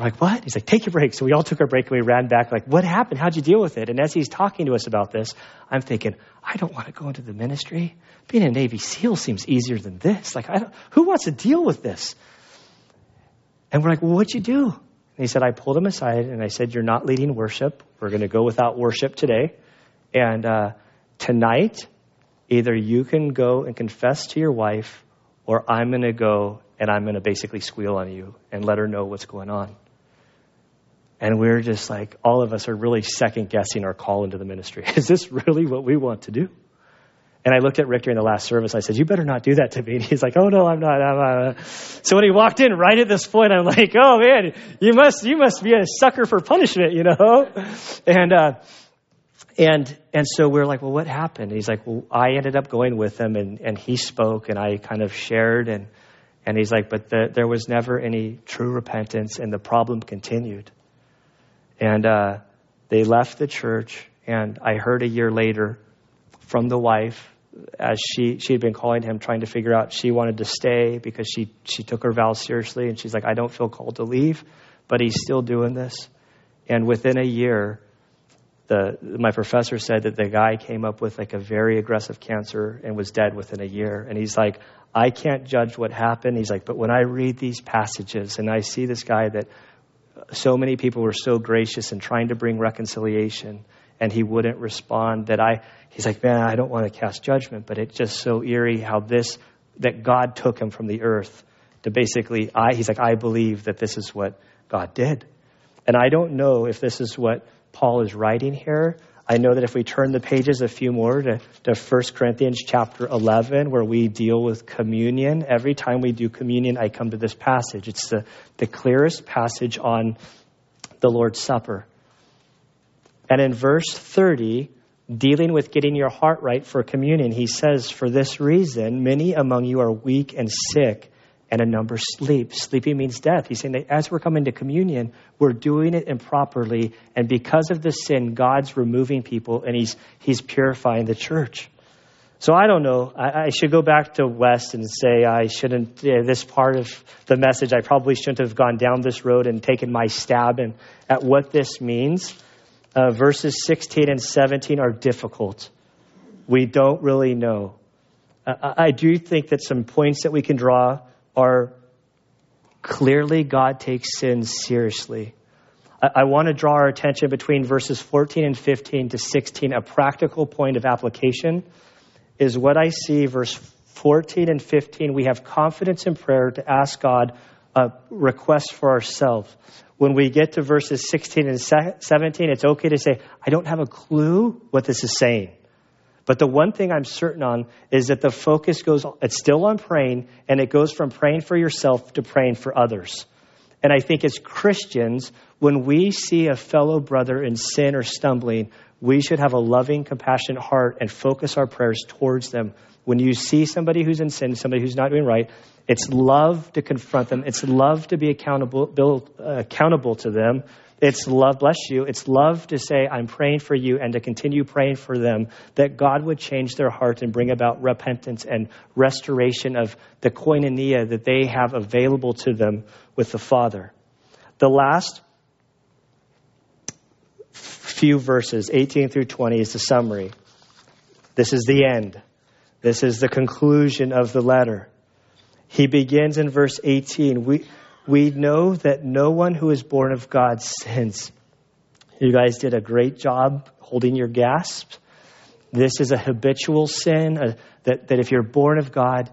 We're like, what? He's like, take your break. So we all took our break and we ran back. Like, what happened? How'd you deal with it? And as he's talking to us about this, I'm thinking, I don't want to go into the ministry. Being a Navy SEAL seems easier than this. Like, who wants to deal with this? And we're like, well, what'd you do? And he said, I pulled him aside and I said, you're not leading worship. We're going to go without worship today. And tonight, either you can go and confess to your wife, or I'm going to go and I'm going to basically squeal on you and let her know what's going on. And we're just like, all of us are really second guessing our call into the ministry. Is this really what we want to do? And I looked at Rick during the last service. I said, you better not do that to me. And he's like, oh, no, I'm not. So when he walked in right at this point, I'm like, oh, man, you must be a sucker for punishment, you know? And so we're like, well, what happened? And he's like, well, I ended up going with him and he spoke and I kind of shared and he's like, but there was never any true repentance and the problem continued. And they left the church, and I heard a year later from the wife, as she had been calling him, trying to figure out she wanted to stay because she took her vows seriously, and she's like, I don't feel called to leave, but he's still doing this. And within a year, my professor said that the guy came up with like a very aggressive cancer and was dead within a year. And he's like, I can't judge what happened. He's like, but when I read these passages and I see this guy that so many people were so gracious and trying to bring reconciliation, and he wouldn't respond, that he's like, man, I don't want to cast judgment, but it's just so eerie how that God took him from the earth to basically, he's like, I believe that this is what God did. And I don't know if this is what Paul is writing here. I know that if we turn the pages a few more to 1 Corinthians chapter 11, where we deal with communion, every time we do communion, I come to this passage. It's the clearest passage on the Lord's Supper. And in verse 30, dealing with getting your heart right for communion, he says, for this reason, many among you are weak and sick, and a number sleep. Sleeping means death. He's saying that as we're coming to communion, we're doing it improperly. And because of the sin, God's removing people and he's purifying the church. So I don't know. I should go back to West and say I shouldn't, this part of the message, I probably shouldn't have gone down this road and taken my stab at what this means. Verses 16 and 17 are difficult. We don't really know. I do think that some points that we can draw are clearly God takes sin seriously. I want to draw our attention between verses 14 and 15 to 16. A practical point of application is what I see. Verse 14 and 15, we have confidence in prayer to ask God a request for ourselves. When we get to verses 16 and 17, it's okay to say, I don't have a clue what this is saying. But the one thing I'm certain on is that the focus goes, it's still on praying, and it goes from praying for yourself to praying for others. And I think as Christians, when we see a fellow brother in sin or stumbling, we should have a loving, compassionate heart and focus our prayers towards them. When you see somebody who's in sin, somebody who's not doing right, it's love to confront them. It's love to be accountable to them. It's love, bless you. It's love to say, I'm praying for you, and to continue praying for them, that God would change their heart and bring about repentance and restoration of the koinonia that they have available to them with the Father. The last few verses, 18 through 20, is the summary. This is the end. This is the conclusion of the letter. He begins in verse 18. We know that no one who is born of God sins. You guys did a great job holding your gasps. This is a habitual sin, that if you're born of God,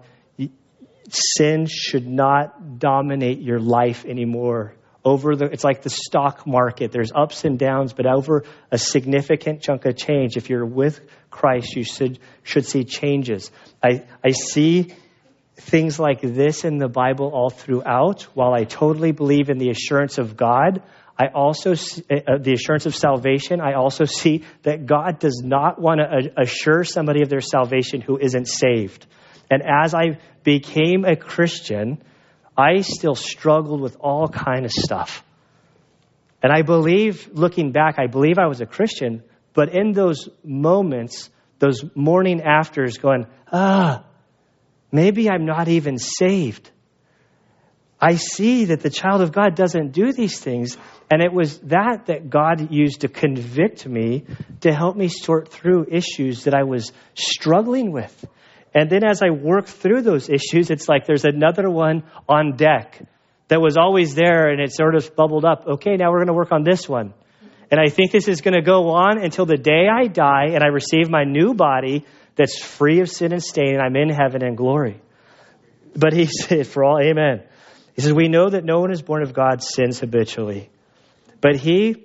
sin should not dominate your life anymore. It's like the stock market. There's ups and downs, but over a significant chunk of change, if you're with Christ, you should see changes. I see things like this in the Bible all throughout. While I totally believe in the assurance of God, the assurance of salvation, I also see that God does not want to assure somebody of their salvation who isn't saved. And as I became a Christian, I still struggled with all kind of stuff. And I believe, looking back, I believe I was a Christian, but in those moments, those morning afters going, maybe I'm not even saved. I see that the child of God doesn't do these things. And it was that God used to convict me, to help me sort through issues that I was struggling with. And then as I worked through those issues, it's like there's another one on deck that was always there, and it sort of bubbled up. Okay, now we're going to work on this one. And I think this is going to go on until the day I die and I receive my new body that's free of sin and stain, and I'm in heaven and glory. But he said, for all, amen. He says, we know that no one is born of God sins habitually, but he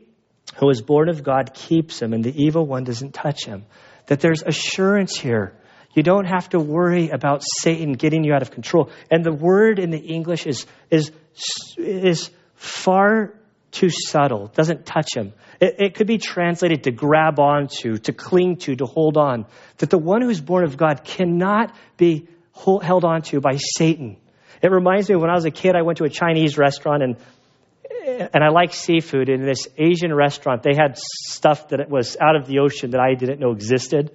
who is born of God keeps him, and the evil one doesn't touch him. That there's assurance here. You don't have to worry about Satan getting you out of control. And the word in the English is far too subtle. It doesn't touch him. It could be translated to grab onto, to cling to hold on. That the one who is born of God cannot be held onto by Satan. It reminds me when I was a kid, I went to a Chinese restaurant, and I like seafood. In this Asian restaurant, they had stuff that was out of the ocean that I didn't know existed.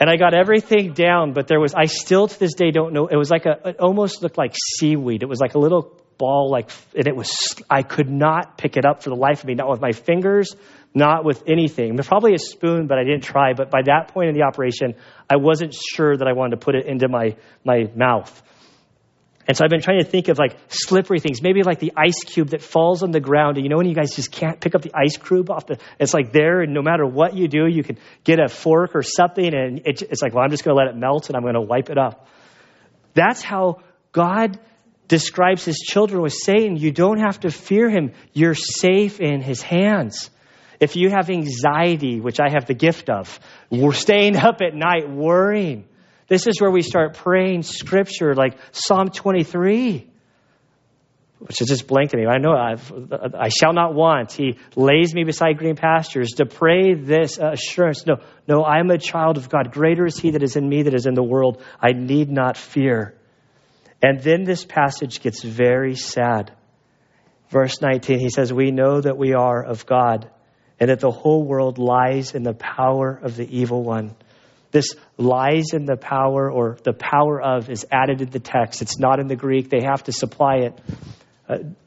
And I got everything down, but I still to this day don't know. It was like it almost looked like seaweed. It was like a little ball, and I could not pick it up for the life of me, not with my fingers, not with anything. There's probably a spoon, but I didn't try. But by that point in the operation, I wasn't sure that I wanted to put it into my mouth. And so I've been trying to think of slippery things, maybe like the ice cube that falls on the ground. And you know when you guys just can't pick up the ice cube off it's like there, and no matter what you do, you can get a fork or something, and it's like, well, I'm just going to let it melt and I'm going to wipe it up. That's how God describes his children with Satan. You don't have to fear him. You're safe in his hands. If you have anxiety, which I have the gift of, we're staying up at night worrying. This is where we start praying scripture like Psalm 23, which is just blanking me. I know I shall not want. He lays me beside green pastures, to pray this assurance. No, I am a child of God. Greater is he that is in me that is in the world. I need not fear. And then this passage gets very sad. Verse 19, he says, we know that we are of God and that the whole world lies in the power of the evil one. This lies in the power, or the power of, is added to the text. It's not in the Greek. They have to supply it.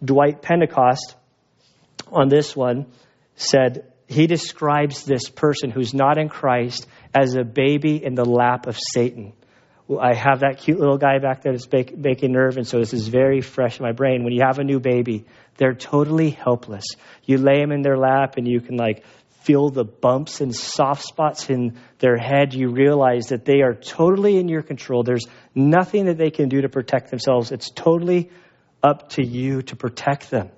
Dwight Pentecost on this one said, he describes this person who's not in Christ as a baby in the lap of Satan. I have that cute little guy back there that's making nerve, and so this is very fresh in my brain. When you have a new baby, they're totally helpless. You lay them in their lap, and you can feel the bumps and soft spots in their head. You realize that they are totally in your control. There's nothing that they can do to protect themselves. It's totally up to you to protect them.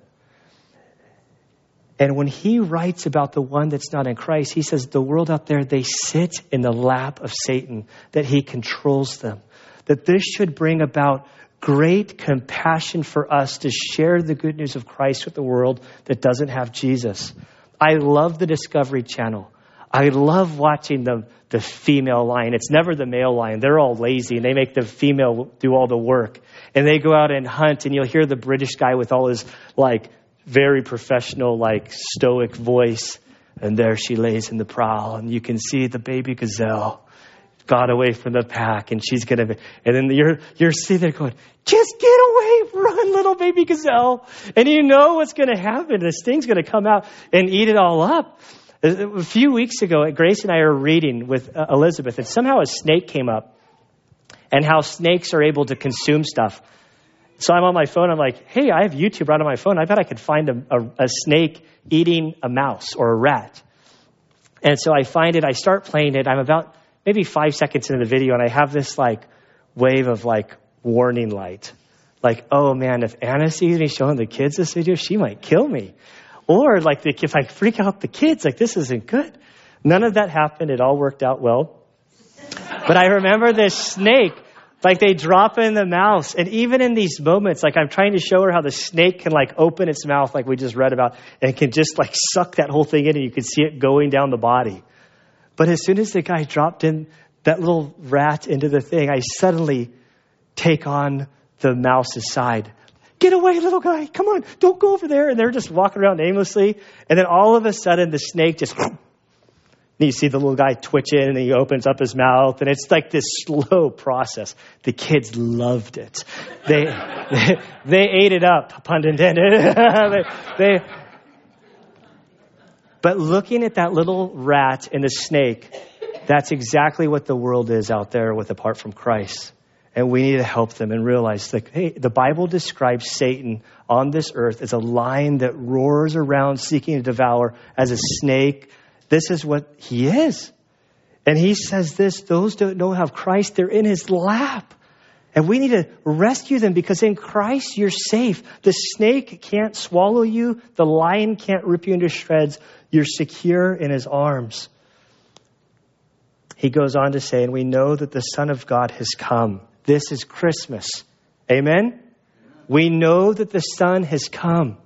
And when he writes about the one that's not in Christ, he says the world out there, they sit in the lap of Satan, that he controls them. That this should bring about great compassion for us to share the good news of Christ with the world that doesn't have Jesus. I love the Discovery Channel. I love watching the female lion. It's never the male lion. They're all lazy, and they make the female do all the work. And they go out and hunt, and you'll hear the British guy with all his very professional, stoic voice. And there she lays in the prowl, and you can see the baby gazelle got away from the pack, and she's going to... And then you're sitting there going, just get away, run, little baby gazelle. And you know what's going to happen. This thing's going to come out and eat it all up. A few weeks ago, Grace and I are reading with Elizabeth, and somehow a snake came up and how snakes are able to consume stuff. So I'm on my phone. I'm like, hey, I have YouTube right on my phone. I bet I could find a snake eating a mouse or a rat. And so I find it. I start playing it. I'm about... maybe 5 seconds into the video, and I have this wave of warning light. Oh man, if Anna sees me showing the kids this video, she might kill me. Or if I freak out the kids, this isn't good. None of that happened. It all worked out well. But I remember this snake, they drop in the mouse. And even in these moments, I'm trying to show her how the snake can open its mouth, we just read about, and can just suck that whole thing in, and you can see it going down the body. But as soon as the guy dropped in that little rat into the thing, I suddenly take on the mouse's side. Get away, little guy. Come on. Don't go over there. And they're just walking around aimlessly. And then all of a sudden, the snake just And you see the little guy twitching, and he opens up his mouth, and it's like this slow process. The kids loved it. They ate it up, pun intended. But looking at that little rat and the snake, that's exactly what the world is out there with apart from Christ. And we need to help them and realize that, hey, the Bible describes Satan on this earth as a lion that roars around seeking to devour, as a snake. This is what he is. And he says this, those don't know how Christ, they're in his lap. And we need to rescue them, because in Christ, you're safe. The snake can't swallow you. The lion can't rip you into shreds. You're secure in his arms. He goes on to say, and we know that the Son of God has come. This is Christmas. Amen? Amen. We know that the Son has come.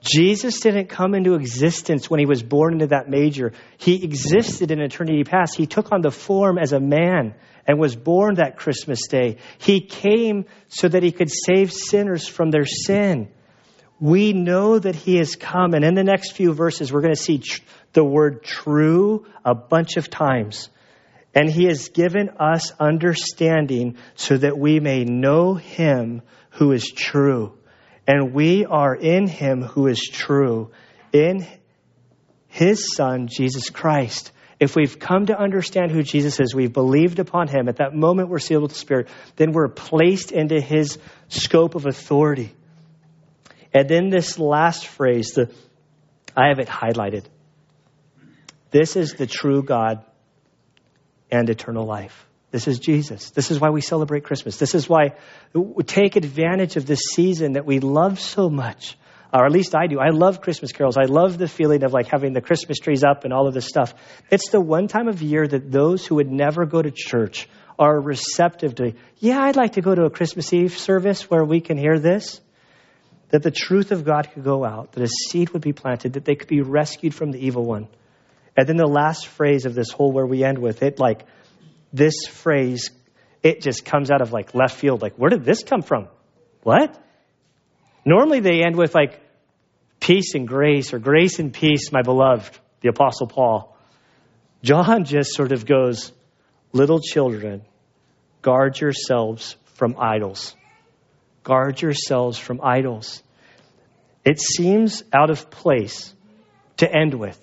Jesus didn't come into existence when he was born into that manger. He existed in eternity past. He took on the form as a man and was born that Christmas day. He came so that he could save sinners from their sin. We know that he has come. And in the next few verses, we're going to see the word true a bunch of times. And he has given us understanding so that we may know him who is true. And we are in him who is true, in his Son, Jesus Christ. If we've come to understand who Jesus is, we've believed upon him. At that moment, we're sealed with the Spirit. Then we're placed into his scope of authority. And then this last phrase, I have it highlighted. This is the true God and eternal life. This is Jesus. This is why we celebrate Christmas. This is why we take advantage of this season that we love so much, or at least I do. I love Christmas carols. I love the feeling of like having the Christmas trees up and all of this stuff. It's the one time of year that those who would never go to church are receptive to, yeah, I'd like to go to a Christmas Eve service where we can hear this, that the truth of God could go out, that a seed would be planted, that they could be rescued from the evil one. And then the last phrase of this whole, where we end with it, like this phrase, it just comes out of like left field. Like, where did this come from? What? Normally they end with like peace and grace, or grace and peace, my beloved, the Apostle Paul. John just sort of goes, little children, guard yourselves from idols. Guard yourselves from idols. It seems out of place to end with,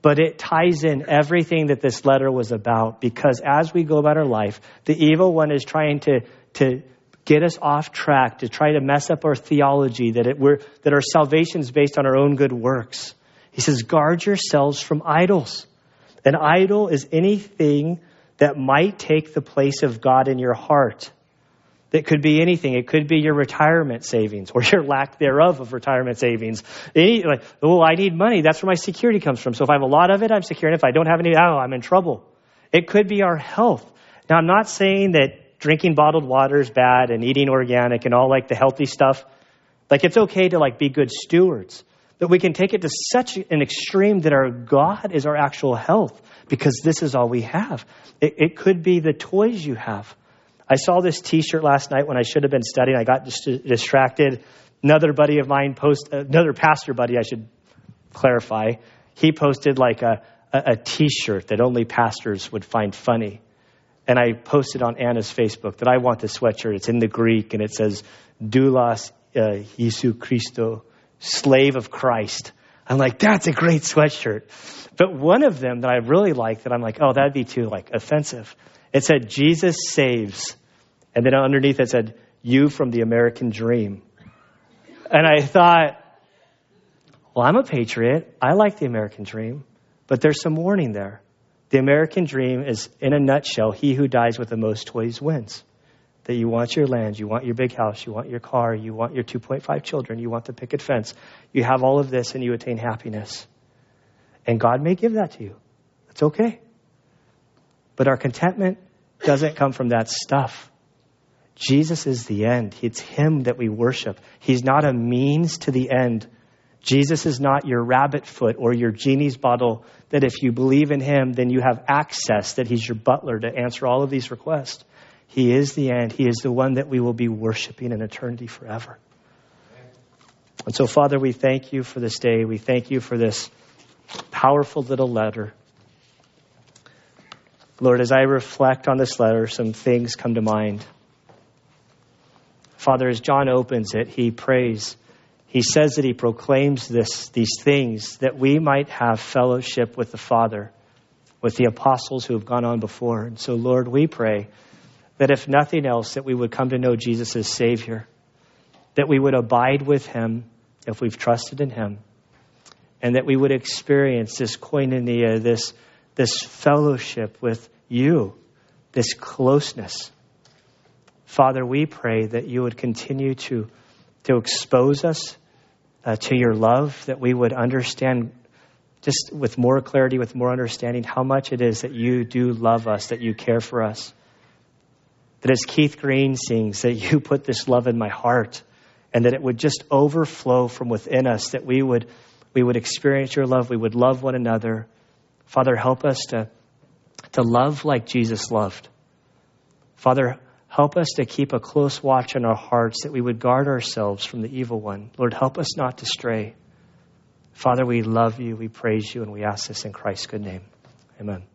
but it ties in everything that this letter was about, because as we go about our life, the evil one is trying to get us off track, to try to mess up our theology, that our salvation is based on our own good works. He says, guard yourselves from idols. An idol is anything that might take the place of God in your heart. It could be anything. It could be your retirement savings, or your lack thereof of retirement savings. I need money. That's where my security comes from. So if I have a lot of it, I'm secure. And if I don't have any, I'm in trouble. It could be our health. Now, I'm not saying that drinking bottled water is bad and eating organic and all like the healthy stuff. Like, it's okay to like be good stewards. But we can take it to such an extreme that our God is our actual health, because this is all we have. It could be the toys you have. I saw this T-shirt last night when I should have been studying. I got distracted. Another buddy of mine another pastor buddy, I should clarify. He posted like a T-shirt that only pastors would find funny. And I posted on Anna's Facebook that I want the sweatshirt. It's in the Greek, and it says, Doulos Jesu Christo, slave of Christ. I'm like, that's a great sweatshirt. But one of them that I really like, that I'm like, oh, that'd be too like offensive. It said, Jesus saves. And then underneath it said, you from the American dream. And I thought, well, I'm a patriot. I like the American dream. But there's some warning there. The American dream is, in a nutshell, he who dies with the most toys wins. That you want your land, you want your big house, you want your car, you want your 2.5 children, you want the picket fence. You have all of this and you attain happiness. And God may give that to you. That's okay. But our contentment doesn't come from that stuff. Jesus is the end. It's him that we worship. He's not a means to the end. Jesus is not your rabbit foot or your genie's bottle, that if you believe in him, then you have access, that he's your butler to answer all of these requests. He is the end. He is the one that we will be worshiping in eternity forever. And so, Father, we thank you for this day. We thank you for this powerful little letter. Lord, as I reflect on this letter, some things come to mind. Father, as John opens it, he prays. He says that he proclaims these things that we might have fellowship with the Father, with the apostles who have gone on before. And so, Lord, we pray that if nothing else, that we would come to know Jesus as Savior, that we would abide with him if we've trusted in him, and that we would experience this koinonia, this fellowship with you, this closeness. Father, we pray that you would continue to expose us to your love, that we would understand just with more clarity, with more understanding, how much it is that you do love us, that you care for us. That as Keith Green sings, that you put this love in my heart, and that it would just overflow from within us, that we would experience your love, we would love one another. Father, help us to love like Jesus loved. Father, help us to keep a close watch on our hearts, that we would guard ourselves from the evil one. Lord, help us not to stray. Father, we love you, we praise you, and we ask this in Christ's good name. Amen.